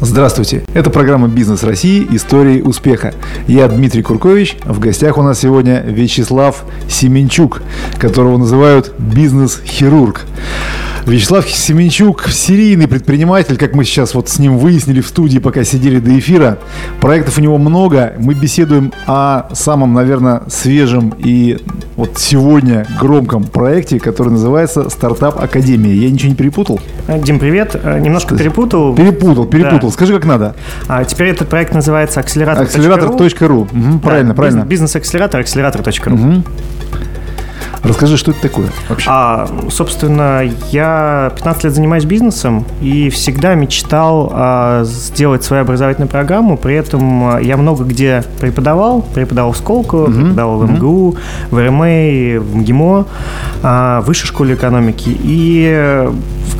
Здравствуйте! Это программа «Бизнес России. Истории успеха». Я Дмитрий Куркович. В гостях у нас сегодня Вячеслав Семенчук, которого называют «бизнес-хирург». Вячеслав Семенчук – серийный предприниматель, как мы сейчас вот с ним выяснили в студии, пока сидели до эфира. Проектов у него много. Мы беседуем о самом, наверное, свежем и вот сегодня громком проекте, который называется «Стартап Академия». Я ничего не перепутал? Дим, привет. Немножко перепутал. Перепутал. Да. Скажи, как надо. А теперь этот проект называется «Акселератор.ру». «Акселератор.ру». Угу, правильно, да, правильно. Бизнес-акселератор, «Акселератор.ру». Угу. Расскажи, что это такое вообще? Собственно, я 15 лет занимаюсь бизнесом и всегда мечтал сделать свою образовательную программу. При этом я много где преподавал. Преподавал в Сколково, преподавал в МГУ, в РМА, в МГИМО, в Высшей школе экономики. И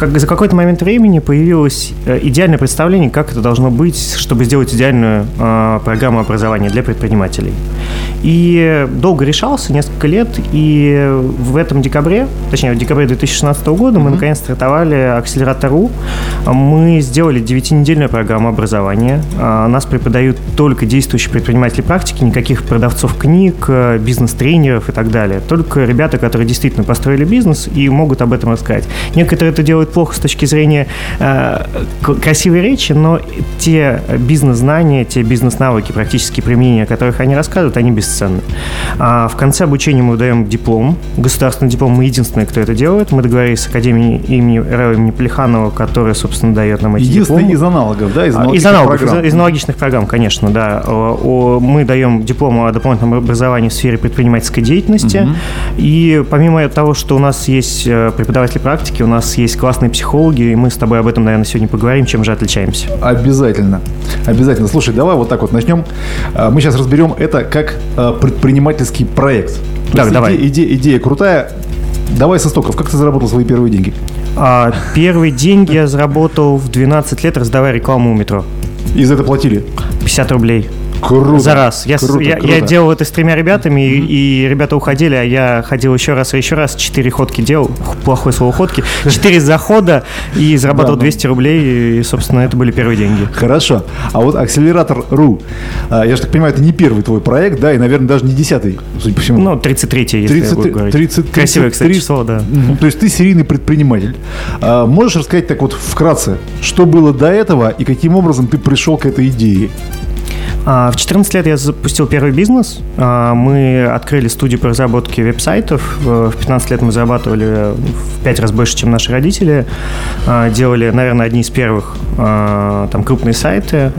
за какой-то момент времени появилось идеальное представление, как это должно быть, чтобы сделать идеальную программу образования для предпринимателей. И долго решался, несколько лет, и в декабре 2016 года мы наконец стартовали «Акселератор.ру». Мы сделали 9-недельную программу образования. Нас преподают только действующие предприниматели практики, никаких продавцов книг, бизнес-тренеров и так далее. Только ребята, которые действительно построили бизнес и могут об этом рассказать. Некоторые это делают плохо с точки зрения красивой речи, но те бизнес-знания, те бизнес-навыки, практические применения, о которых они рассказывают, они бесценны. В конце обучения мы выдаем диплом. Государственный диплом, мы единственные, кто это делает. Мы договорились с Академией имени РАО имени Плеханова, которая, собственно, дает нам эти дипломы. Единственный из аналогов, да? Из аналогичных программ, конечно, да. Мы даем диплом о дополнительном образовании в сфере предпринимательской деятельности. И помимо того, что у нас есть преподаватели практики, у нас есть классные психологи, и мы с тобой об этом, наверное, сегодня поговорим, чем же отличаемся. Обязательно. Слушай, давай вот так вот начнем. Мы сейчас разберем это как предпринимательский проект. Так, давай. Идея крутая. Давай со стоков. Как ты заработал свои первые деньги? Первые деньги я заработал в 12 лет, раздавая рекламу у метро. И за это платили? 50 рублей. Круто. За раз. Я делал это с тремя ребятами, и ребята уходили, а я ходил еще раз. 4 ходки делал. Плохое слово ходки. 4 захода и зарабатывал 200 рублей. И, собственно, это были первые деньги. Хорошо. А вот «Акселератор.ру». Я же так понимаю, это не первый твой проект, да, и, наверное, даже не 10-й, судя по всему. 33-й, если я буду говорить. 33-й. Красивое, кстати, число, да. То есть ты серийный предприниматель. Можешь рассказать так вот вкратце, что было до этого и каким образом ты пришел к этой идее? В 14 лет я запустил первый бизнес. Мы открыли студию по разработке веб-сайтов. В 15 лет мы зарабатывали в 5 раз больше, чем наши родители. Делали, наверное, одни из первых там крупные сайты.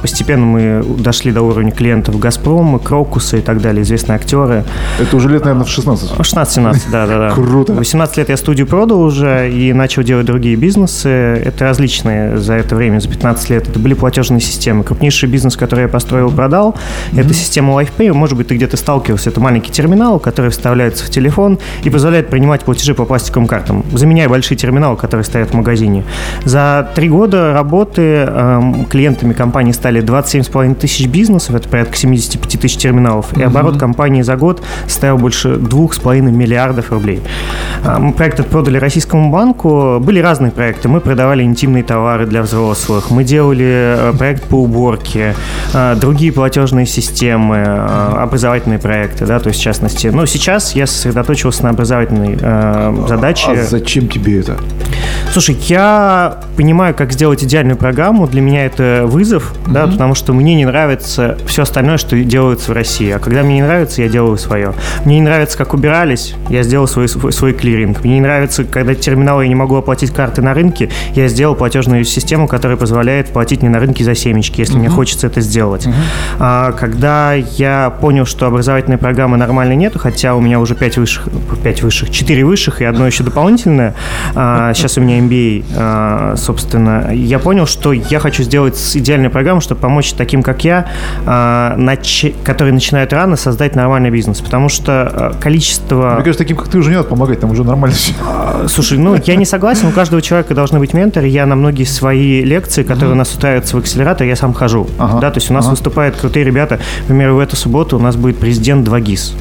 Постепенно мы дошли до уровня клиентов «Газпрома», «Крокуса» и так далее, известные актеры. Это уже лет, наверное, в 16? 16-17, да. Круто. В 18 лет я студию продал уже и начал делать другие бизнесы. Это различные за это время, за 15 лет. Это были платежные системы. Крупнейший бизнес, который я построил, продал. Это система LifePay. Может быть, ты где-то сталкивался. Это маленький терминал, который вставляется в телефон и позволяет принимать платежи по пластиковым картам, заменяя большие терминалы, которые стоят в магазине. За 3 года работы клиентами компании стали 27,5 тысяч бизнесов. Это порядка 75 тысяч терминалов. И оборот компании за год стоял больше 2,5 миллиардов рублей. Мы проект этот продали российскому банку. Были разные проекты. Мы продавали интимные товары для взрослых. Мы делали проект по уборке, другие платежные системы, образовательные проекты, да, то есть в частности. Но сейчас я сосредоточился на образовательной задаче. А зачем тебе это? Слушай, я понимаю, как сделать идеальную программу. Для меня это вызов, да, потому что мне не нравится все остальное, что делается в России. А когда мне не нравится, я делаю свое. Мне не нравится, как убирались, я сделал свой клиринг. Мне не нравится, когда терминалы я не могу оплатить карты на рынке, я сделал платежную систему, которая позволяет платить не на рынке за семечки, если мне хочется это сделать. Когда я понял, что образовательной программы нормально нету, хотя у меня уже 4 высших и одно еще дополнительное, сейчас у меня MBA, собственно, я понял, что я хочу сделать идеальную программу, чтобы помочь таким, как я, которые начинают рано, создать нормальный бизнес, потому что количество... Мне кажется, таким, как ты, уже не надо помогать, там уже нормально все. Слушай, я не согласен, у каждого человека должны быть менторы, я на многие свои лекции, которые у нас устраиваются в «Акселераторе», я сам хожу, да, то есть у нас выступают крутые ребята. Например, в эту субботу у нас будет президент 2GIS.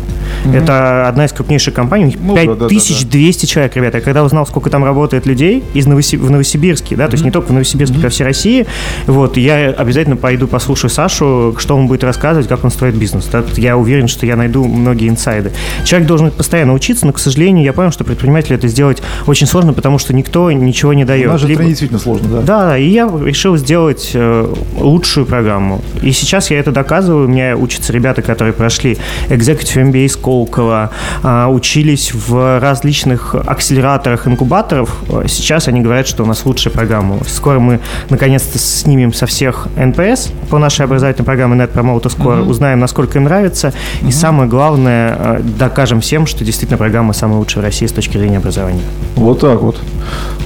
Mm-hmm. Это одна из крупнейших компаний, у них 5200 человек, ребята. Я когда узнал, сколько там работает людей в Новосибирске, да, то есть не только в Новосибирске, а по всей России, вот, я обязательно пойду послушаю Сашу, что он будет рассказывать, как он строит бизнес. Да, я уверен, что я найду многие инсайды. Человек должен постоянно учиться, но, к сожалению, я понял, что предпринимателю это сделать очень сложно, потому что никто ничего не дает. У нас же это действительно сложно, да? Да, и я решил сделать лучшую программу. И сейчас я это доказываю. У меня учатся ребята, которые прошли Executive MBA Сколково, учились в различных акселераторах, инкубаторов. Сейчас они говорят, что у нас лучшая программа. Скоро мы, наконец-то, снимем со всех НПС по нашей образовательной программе Net Promoter Score, узнаем, насколько им нравится, и самое главное, докажем всем, что действительно программа самая лучшая в России с точки зрения образования. Вот так вот.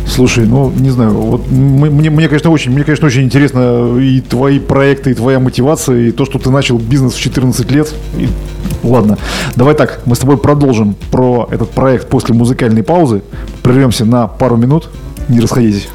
Слушай, ну, не знаю, вот мне, конечно, очень интересно и твои проекты, и твоя мотивация, и то, что ты начал бизнес в 14 лет. И... Ладно, давай так, мы с тобой продолжим про этот проект после музыкальной паузы. Прервемся на пару минут, не расходитесь.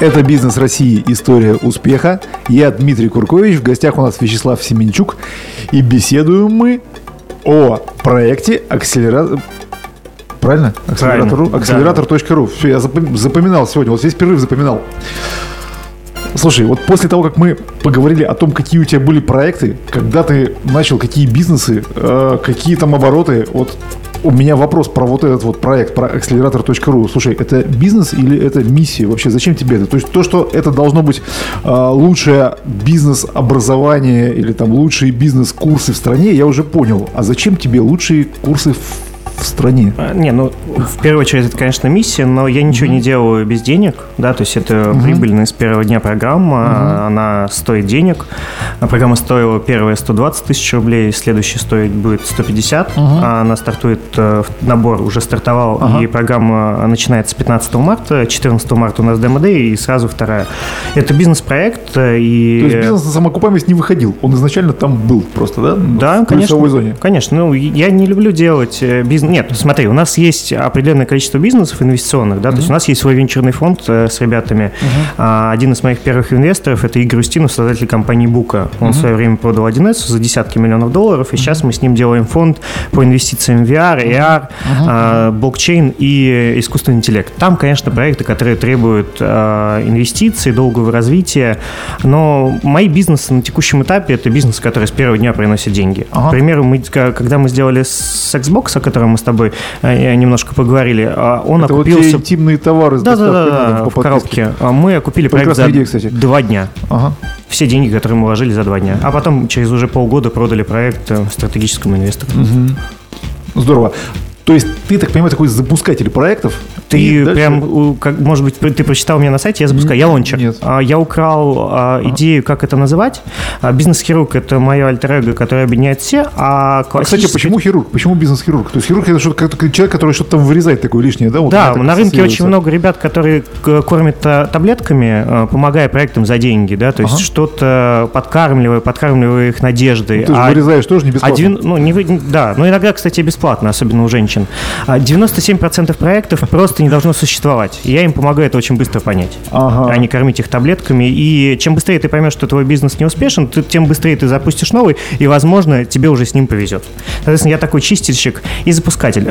Это «Бизнес России. История успеха». Я Дмитрий Куркович, в гостях у нас Вячеслав Семенчук. И беседуем мы о проекте «Акселератор». Правильно? Акселератор.ру. Все, я запоминал сегодня, вот весь перерыв запоминал. Слушай, вот после того, как мы поговорили о том, какие у тебя были проекты, когда ты начал, какие бизнесы, какие там обороты, вот У меня вопрос про вот этот вот проект, про акселератор.ру. Слушай, это бизнес или это миссия вообще? Зачем тебе это? То есть то, что это должно быть лучшее бизнес-образование или там лучшие бизнес-курсы в стране, я уже понял. А зачем тебе лучшие курсы в стране? В первую очередь, это, конечно, миссия, но я ничего не делаю без денег, да, то есть это прибыльная с первого дня программа, она стоит денег, программа стоила первая 120 тысяч рублей, следующая стоит будет 150, она стартует, набор уже стартовал, и программа начинается с 15 марта, 14 марта у нас ДМД и сразу вторая. Это бизнес-проект, и... То есть бизнес на самоокупаемость не выходил, он изначально там был просто, да? Да, в плюсовой зоне. Конечно, ну, я не люблю делать бизнес... Нет, смотри, у нас есть определенное количество бизнесов инвестиционных, да, то есть у нас есть свой венчурный фонд с ребятами. Один из моих первых инвесторов – это Игорь Устинов, создатель компании «Бука». Он в свое время продал 1С за десятки миллионов долларов, и сейчас мы с ним делаем фонд по инвестициям в VR, AR, блокчейн и искусственный интеллект. Там, конечно, проекты, которые требуют инвестиций, долгого развития, но мои бизнесы на текущем этапе – это бизнесы, которые с первого дня приносят деньги. К примеру, когда мы сделали Sexbox, о котором мы с тобой немножко поговорили. Он это окупился... вот те интимные товары с доставкой в коробке. Мы окупили проект за 2 дня. Все деньги, которые мы вложили за 2 дня. А потом через уже полгода продали проект стратегическому инвестору. Здорово. То есть ты, так понимаю, такой запускатель проектов. Ты прям, как, может быть, ты прочитал меня на сайте, я запускаю, я лончер. Нет. Я украл идею, как это называть. Бизнес-хирург – это мое альтер-эго, которое объединяет все. А классический... Кстати, почему хирург? Почему бизнес-хирург? То есть хирург – это что-то, человек, который что-то там вырезает такое лишнее, да? Вот да, на рынке очень много ребят, которые кормят таблетками, помогая проектам за деньги, да, то есть что-то подкармливая их надеждой. Ты же вырезаешь тоже не бесплатно. Но иногда, кстати, бесплатно, особенно у женщин. 97% проектов просто не должно существовать. Я им помогаю это очень быстро понять, а не кормить их таблетками. И чем быстрее ты поймешь, что твой бизнес не успешен, тем быстрее ты запустишь новый, и, возможно, тебе уже с ним повезет. Соответственно, я такой чистильщик и запускатель.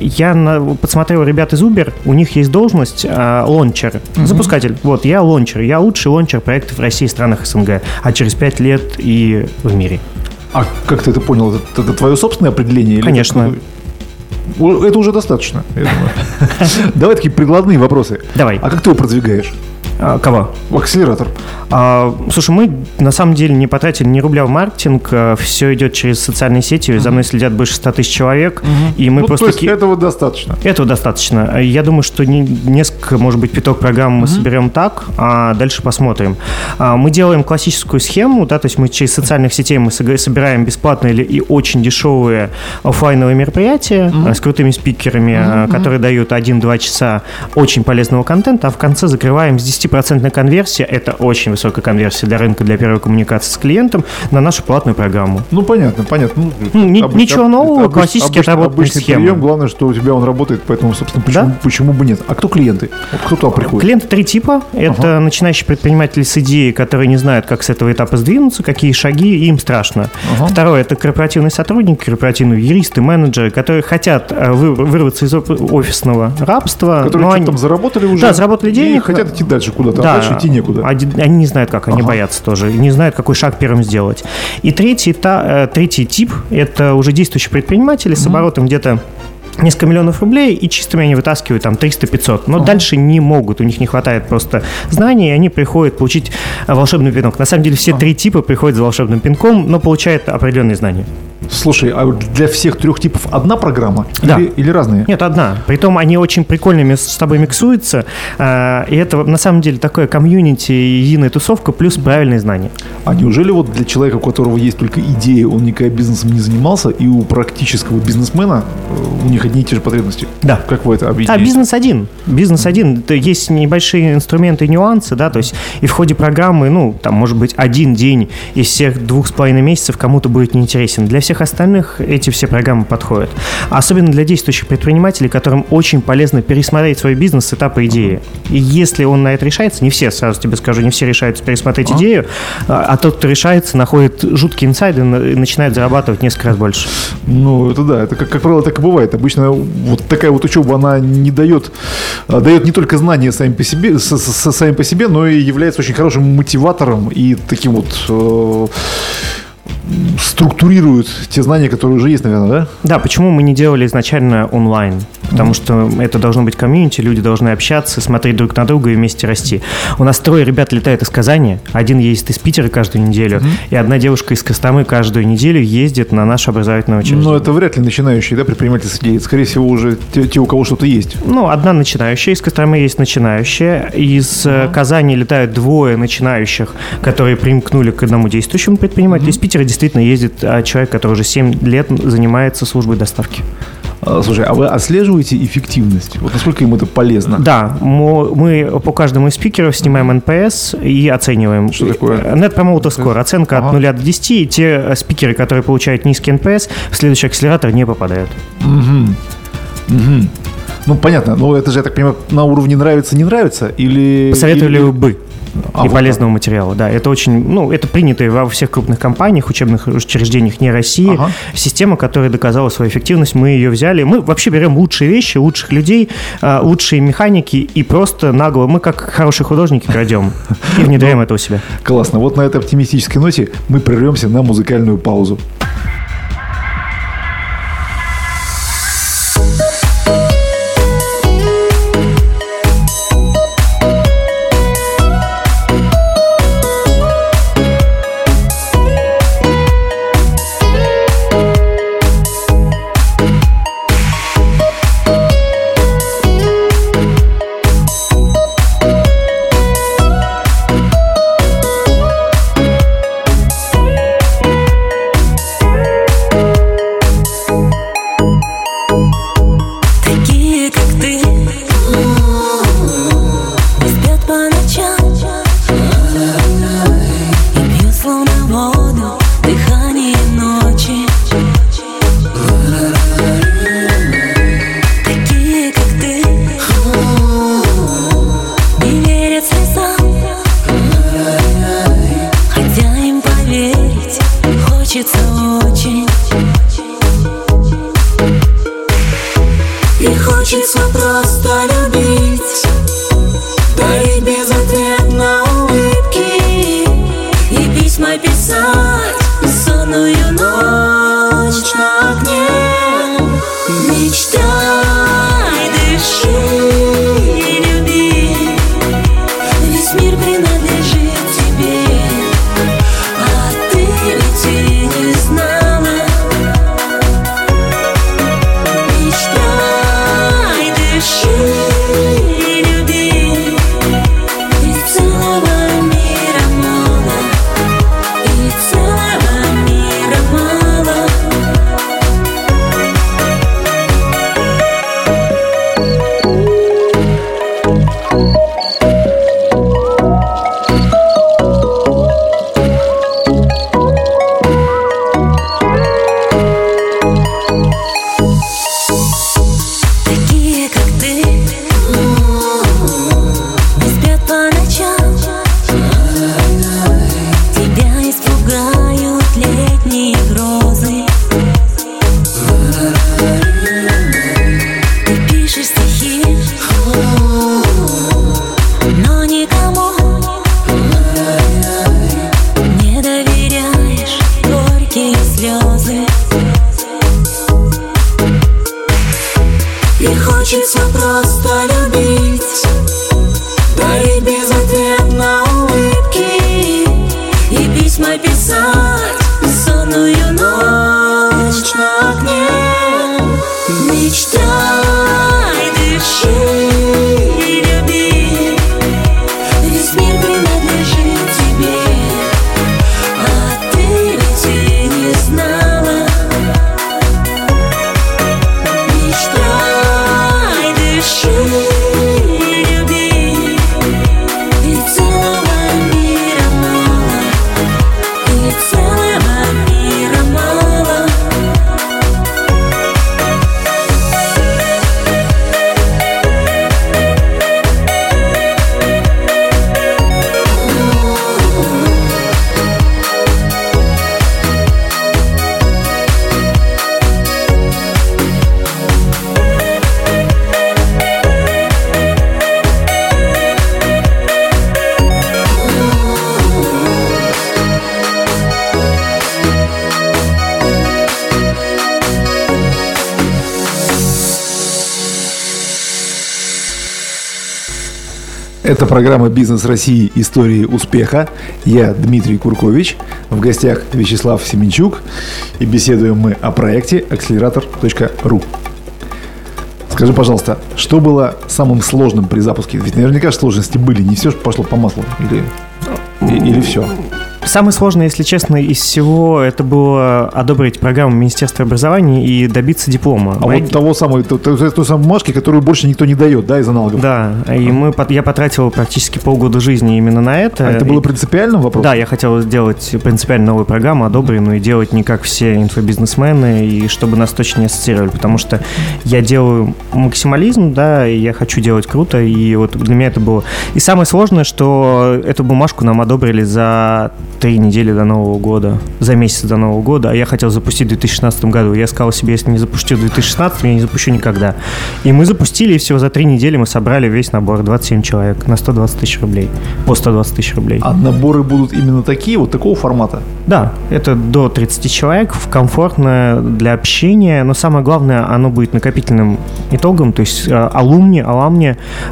Я подсмотрел ребят из Uber, у них есть должность лончер, запускатель. Вот, я лончер, я лучший лончер проектов в России и странах СНГ, а через 5 лет и в мире. А как ты это понял? Это твое собственное определение? Конечно. Это уже достаточно, я думаю. Давай такие прикладные вопросы. Давай. А как ты его продвигаешь? Кого? Акселератор. Слушай, мы на самом деле не потратили ни рубля в маркетинг. Все идет через социальные сети. За мной следят больше 100 тысяч человек. И мы просто... То есть этого достаточно? Этого достаточно. Я думаю, что несколько, может быть, пяток программ мы соберем так, а дальше посмотрим. Мы делаем классическую схему, да, то есть мы через социальных сетей мы собираем бесплатные и очень дешевые офлайновые мероприятия с крутыми спикерами, которые дают 1-2 часа очень полезного контента, а в конце закрываем с 10% конверсия, это очень высокая конверсия для рынка, для первой коммуникации с клиентом, на нашу платную программу. Ну, понятно. Ничего нового, классический отработанная схема. Прием, главное, что у тебя он работает, поэтому, собственно, почему бы нет? А кто клиенты? Кто туда приходит? Клиенты 3 типа. Это начинающие предприниматели с идеей, которые не знают, как с этого этапа сдвинуться, какие шаги, и им страшно. Второе, это корпоративные сотрудники, корпоративные юристы, менеджеры, которые хотят вырваться из офисного рабства. Которые там заработали уже. Да, заработали денег. И хотят идти дальше куда-то, а дальше идти некуда. Они не знают, как, они боятся тоже, не знают, какой шаг первым сделать. И третий тип – это уже действующие предприниматели с оборотом где-то несколько миллионов рублей, и чистыми они вытаскивают там 300-500, но дальше не могут, у них не хватает просто знаний, и они приходят получить волшебный пинок. На самом деле все 3 типа приходят за волшебным пинком, но получают определенные знания. Слушай, а для всех 3 типов одна программа или разные? Нет, одна. Притом они очень прикольными с тобой миксуются, и это на самом деле такое комьюнити, единая тусовка плюс правильные знания. А неужели вот для человека, у которого есть только идея, он никогда бизнесом не занимался, и у практического бизнесмена у них одни и те же потребности? Да. Как вы это объединяете? А бизнес один. Есть небольшие инструменты и нюансы, да, то есть и в ходе программы, там, может быть, один день из всех 2,5 месяцев кому-то будет неинтересен. Для всех остальных эти все программы подходят. Особенно для действующих предпринимателей, которым очень полезно пересмотреть свой бизнес с этапа идеи. И если он на это решается, не все, сразу тебе скажу, не все решаются пересмотреть идею, а тот, кто решается, находит жуткие инсайды и начинает зарабатывать несколько раз больше. Это да, это как правило так и бывает. Обычно вот такая вот учеба, она не дает не только знания сами по себе, но и является очень хорошим мотиватором и таким вот структурируют те знания, которые уже есть, наверное, да? Да, почему мы не делали изначально онлайн? Потому что это должно быть комьюнити, люди должны общаться, смотреть друг на друга и вместе расти. У нас 3 ребят летают из Казани, один ездит из Питера каждую неделю, и одна девушка из Костромы каждую неделю ездит на наше образовательное учреждение. Но это вряд ли начинающие, да, предприниматели, скорее всего, уже те, у кого что-то есть. Ну, одна начинающая, из Костромы есть начинающая, из Казани летают 2 начинающих, которые примкнули к одному действующему предпринимателю, из Питера действительно ездит человек, который уже 7 лет занимается службой доставки. Слушай, а вы отслеживаете эффективность? Вот насколько им это полезно? Да, мы по каждому из спикеров снимаем НПС и оцениваем. Что такое? Net Promoter Score. Оценка от 0 до 10. И те спикеры, которые получают низкий НПС, в следующий акселератор не попадают. Ну, понятно. Но это же, я так понимаю, на уровне нравится-не нравится? Или... Посоветовали бы. И полезного материала, да. Это очень, это принятая во всех крупных компаниях, учебных учреждениях не России система, которая доказала свою эффективность. Мы ее взяли. Мы вообще берем лучшие вещи, лучших людей, лучшие механики и просто нагло, мы как хорошие художники, крадем и внедряем это у себя. Классно. Вот на этой оптимистической ноте мы прервемся на музыкальную паузу. Thank you. Это программа «Бизнес России. Истории успеха». Я Дмитрий Куркович. В гостях Вячеслав Семенчук. И беседуем мы о проекте «Акселератор.ру». Скажи, пожалуйста, что было самым сложным при запуске? Ведь наверняка сложности были. Не все же пошло по маслу. Или все? Самое сложное, если честно, из всего это было одобрить программу Министерства образования и добиться диплома. А вот той самой бумажки, которую больше никто не дает, да, из аналогов? Да, и я потратил практически полгода жизни именно на это. А это было принципиальным вопросом? Да, я хотел сделать принципиально новую программу, одобренную, и делать не как все инфобизнесмены, и чтобы нас точно не ассоциировали, потому что я делаю максимализм, да, и я хочу делать круто, и вот для меня это было. И самое сложное, что эту бумажку нам одобрили за 3 недели до Нового года, за месяц до Нового года, а я хотел запустить в 2016 году. Я сказал себе, если не запущу в 2016, я не запущу никогда. И мы запустили, и всего за 3 недели мы собрали весь набор, 27 человек, на 120 тысяч рублей, по 120 тысяч рублей. А наборы будут именно такие, вот такого формата? Да, это до 30 человек, комфортно для общения, но самое главное, оно будет накопительным итогом, то есть алумни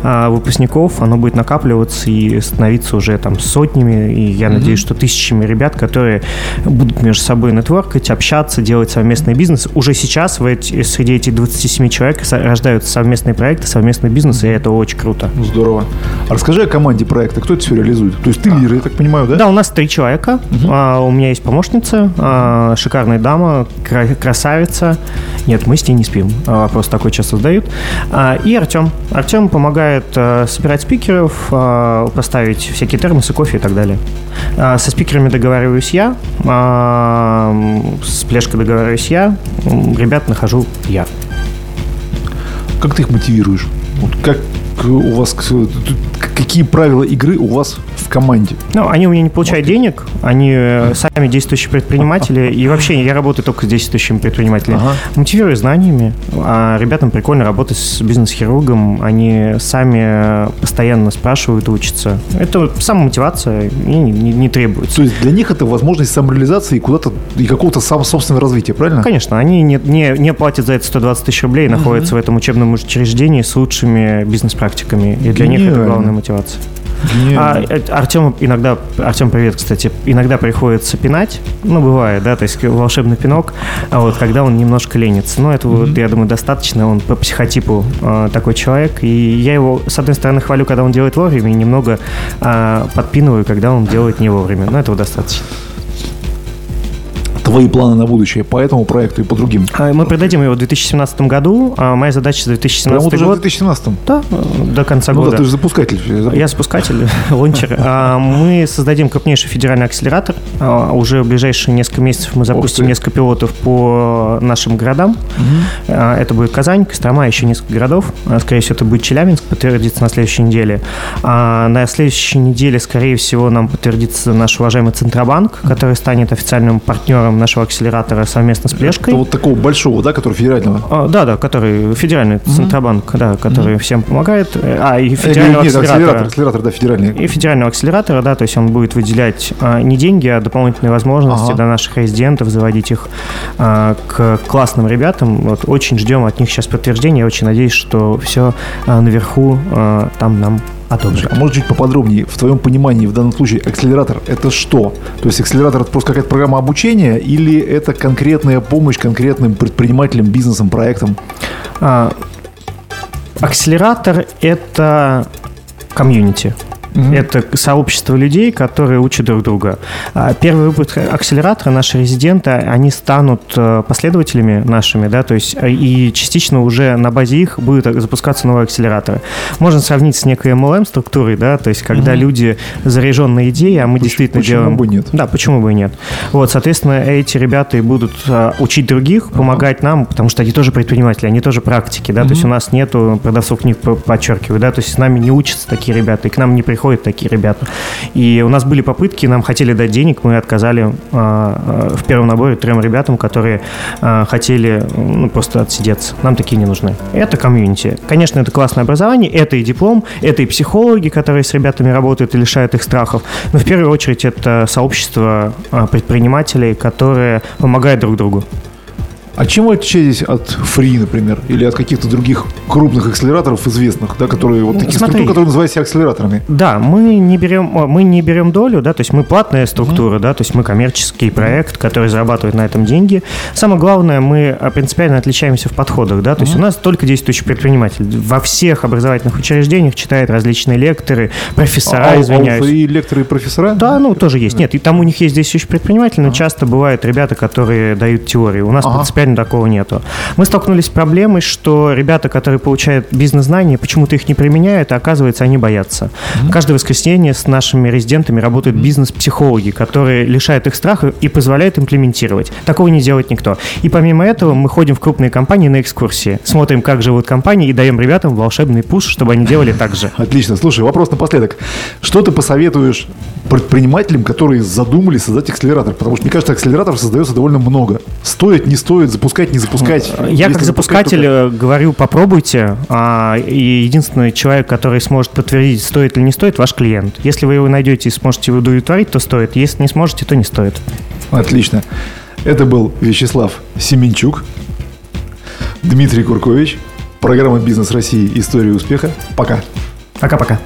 выпускников, оно будет накапливаться и становиться уже там сотнями, и я надеюсь, что тысячами ребят, которые будут между собой нетворкать, общаться, делать совместный бизнес. Уже сейчас среди этих 27 человек рождаются совместные проекты, совместный бизнес, и это очень круто. Здорово. А расскажи о команде проекта. Кто это все реализует? То есть ты лидер, я так понимаю, да? Да, у нас 3 человека. У меня есть помощница, шикарная дама, красавица. Нет, мы с ней не спим. Вопрос такой часто задают. И Артем. Артем помогает собирать спикеров, поставить всякие термосы, кофе и так далее. Со спикерами договариваюсь я, с пляшкой договариваюсь я, ребят нахожу я. Как ты их мотивируешь? Вот как у вас, какие правила игры у вас в команде? Ну, они у меня не получают денег, они сами действующие предприниматели, и вообще я работаю только с действующими предпринимателями. Мотивирую знаниями, а ребятам прикольно работать с бизнес-хирургом, они сами постоянно спрашивают, учатся. Это самомотивация и не требуется. То есть для них это возможность самореализации и куда-то, и какого-то собственного развития, правильно? Конечно, они не платят за это 120 тысяч рублей, находятся в этом учебном учреждении с лучшими бизнес-практиками, и для них это главная мотивация. Артем, привет, кстати, иногда приходится пинать, бывает, да, то есть волшебный пинок, когда он немножко ленится, этого, я думаю, достаточно, он по психотипу такой человек, и я его, с одной стороны, хвалю, когда он делает вовремя, и немного подпинываю, когда он делает не вовремя, этого достаточно. Твои планы на будущее по этому проекту и по другим? Мы продадим его в 2017 году. Моя задача за 2017 год. Прямо уже в 2017? Да, до конца года. Да, ты же запускатель. Я запускатель, лончер. Мы создадим крупнейший федеральный акселератор. Уже в ближайшие несколько месяцев мы запустим несколько пилотов по нашим городам. Это будет Казань, Кострома, еще несколько городов. Скорее всего, это будет Челябинск, подтвердится на следующей неделе. На следующей неделе, скорее всего, нам подтвердится наш уважаемый Центробанк, который станет официальным партнером нашего акселератора совместно с Плешкой. Это вот такого большого, да, который федерального? Да, который федеральный, Центробанк, да, который всем помогает. И федерального акселератора, федеральный. И федерального акселератора, да, то есть он будет выделять не деньги, а дополнительные возможности для наших резидентов, заводить их к классным ребятам. Очень ждем от них сейчас подтверждения. Я очень надеюсь, что все наверху там нам одобрят. А может, чуть поподробнее, в твоем понимании в данном случае акселератор – это что? То есть акселератор – это просто какая-то программа обучения или это конкретная помощь конкретным предпринимателям, бизнесам, проектам? Акселератор – это комьюнити. Это сообщество людей, которые учат друг друга. Первый выпуск акселератора, наши резиденты, они станут последователями нашими, да, то есть и частично уже на базе их будут запускаться новые акселераторы. Можно сравнить с некой MLM-структурой, да, то есть когда люди заряженные идеей, а мы действительно делаем... Почему бы нет? Да, почему бы и нет. Соответственно, эти ребята и будут учить других, помогать нам, потому что они тоже предприниматели, они тоже практики, да, то есть у нас нету продавцов книг, подчеркиваю, да, то есть с нами не учатся такие ребята, и к нам не приходят такие ребята. И у нас были попытки, нам хотели дать денег, мы отказали в первом наборе 3 ребятам, которые хотели просто отсидеться. Нам такие не нужны. Это комьюнити. Конечно, это классное образование, это и диплом, это и психологи, которые с ребятами работают и лишают их страхов. Но в первую очередь это сообщество предпринимателей, которые помогают друг другу. А чем вы отличаетесь от Free, например, или от каких-то других крупных акселераторов известных, да, которые вот такие структуры, которые называют себя акселераторами? Да, мы не берем долю, да, то есть мы платная структура, да, то есть мы коммерческий проект, который зарабатывает на этом деньги. Самое главное, мы принципиально отличаемся в подходах, да, то есть у нас только 10 тысяч предпринимателей. Во всех образовательных учреждениях читают различные лекторы, профессора, извиняюсь. И лекторы, и профессора? Да, ну тоже есть. Нет, и там у них есть 10 тысяч предпринимателей, но часто бывают ребята, которые дают теорию. У нас принципиально такого нету. Мы столкнулись с проблемой, что ребята, которые получают бизнес-знания, почему-то их не применяют, а оказывается, они боятся. Каждое воскресенье с нашими резидентами работают бизнес-психологи, которые лишают их страха и позволяют имплементировать. Такого не делает никто. И помимо этого мы ходим в крупные компании на экскурсии, смотрим, как живут компании, и даем ребятам волшебный пуш, чтобы они делали так же. Отлично. Слушай, вопрос напоследок. Что ты посоветуешь предпринимателям, которые задумали создать акселератор? Потому что, мне кажется, акселераторов создается довольно много. Стоит, не стоит, запускать, не запускать. Я как запускатель говорю, попробуйте. И единственный человек, который сможет подтвердить, стоит или не стоит, ваш клиент. Если вы его найдете и сможете его удовлетворить, то стоит. Если не сможете, то не стоит. Отлично. Это был Вячеслав Семенчук, Дмитрий Куркович, программа «Бизнес России. История успеха». Пока. Пока-пока.